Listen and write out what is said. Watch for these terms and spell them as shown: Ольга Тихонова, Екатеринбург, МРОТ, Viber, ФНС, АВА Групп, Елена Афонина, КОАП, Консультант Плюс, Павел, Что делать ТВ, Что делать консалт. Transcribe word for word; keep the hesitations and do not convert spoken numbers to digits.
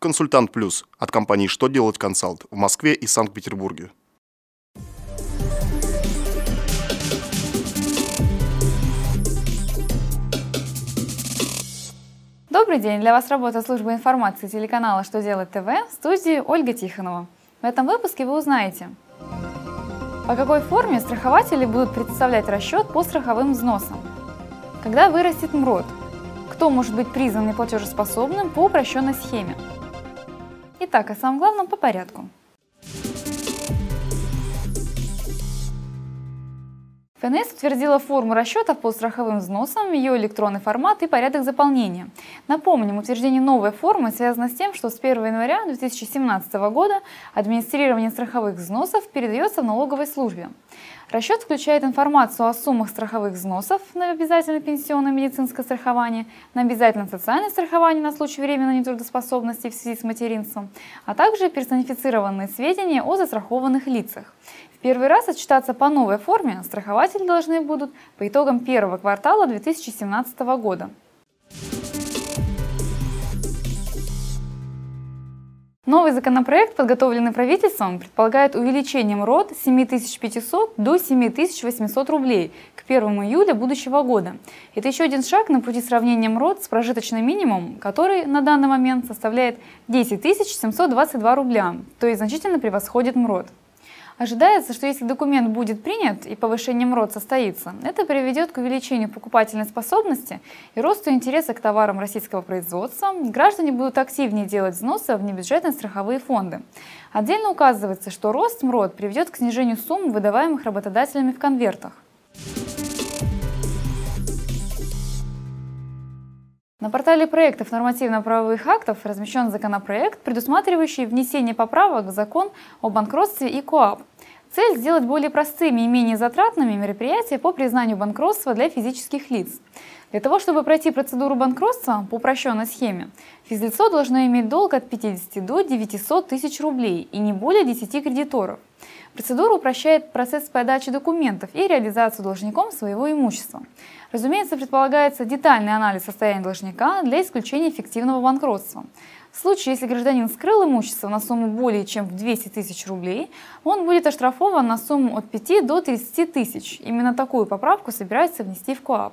«Консультант Плюс» от компании «Что делать консалт» в Москве и Санкт-Петербурге. Добрый день! Для вас работа службы информации телеканала «Что делать ТВ» в студии Ольга Тихонова. В этом выпуске вы узнаете, по какой форме страхователи будут представлять расчет по страховым взносам, когда вырастет МРОТ, кто может быть признан неплатежеспособным по упрощенной схеме. Итак, о самом главном по порядку. ФНС утвердила форму расчета по страховым взносам, ее электронный формат и порядок заполнения. Напомним, утверждение новой формы связано с тем, что с первого января две тысячи семнадцатого года администрирование страховых взносов передается в налоговой службе. Расчет включает информацию о суммах страховых взносов на обязательное пенсионное и медицинское страхование, на обязательное социальное страхование на случай временной нетрудоспособности в связи с материнством, а также персонифицированные сведения о застрахованных лицах. В первый раз отчитаться по новой форме страхователи должны будут по итогам первого квартала две тысячи семнадцатого года. Новый законопроект, подготовленный правительством, предполагает увеличение МРОТ с семь тысяч пятисот до семь тысяч восьмисот рублей к первому июля будущего года. Это еще один шаг на пути сравнения МРОТ с прожиточным минимумом, который на данный момент составляет десять тысяч семьсот двадцать два рубля, то есть значительно превосходит МРОТ. Ожидается, что если документ будет принят и повышение МРОТ состоится, это приведет к увеличению покупательной способности и росту интереса к товарам российского производства, граждане будут активнее делать взносы в небюджетные страховые фонды. Отдельно указывается, что рост МРОТ приведет к снижению сумм, выдаваемых работодателями в конвертах. На портале проектов нормативно-правовых актов размещен законопроект, предусматривающий внесение поправок в закон о банкротстве и КОАП. Цель – сделать более простыми и менее затратными мероприятия по признанию банкротства для физических лиц. Для того, чтобы пройти процедуру банкротства по упрощенной схеме, физлицо должно иметь долг от пятидесяти до девятисот тысяч рублей и не более десяти кредиторов. Процедура упрощает процесс подачи документов и реализацию должником своего имущества. Разумеется, предполагается детальный анализ состояния должника для исключения фиктивного банкротства. В случае, если гражданин скрыл имущество на сумму более чем в двести тысяч рублей, он будет оштрафован на сумму от пяти до тридцати тысяч. Именно такую поправку собираются внести в КОАП.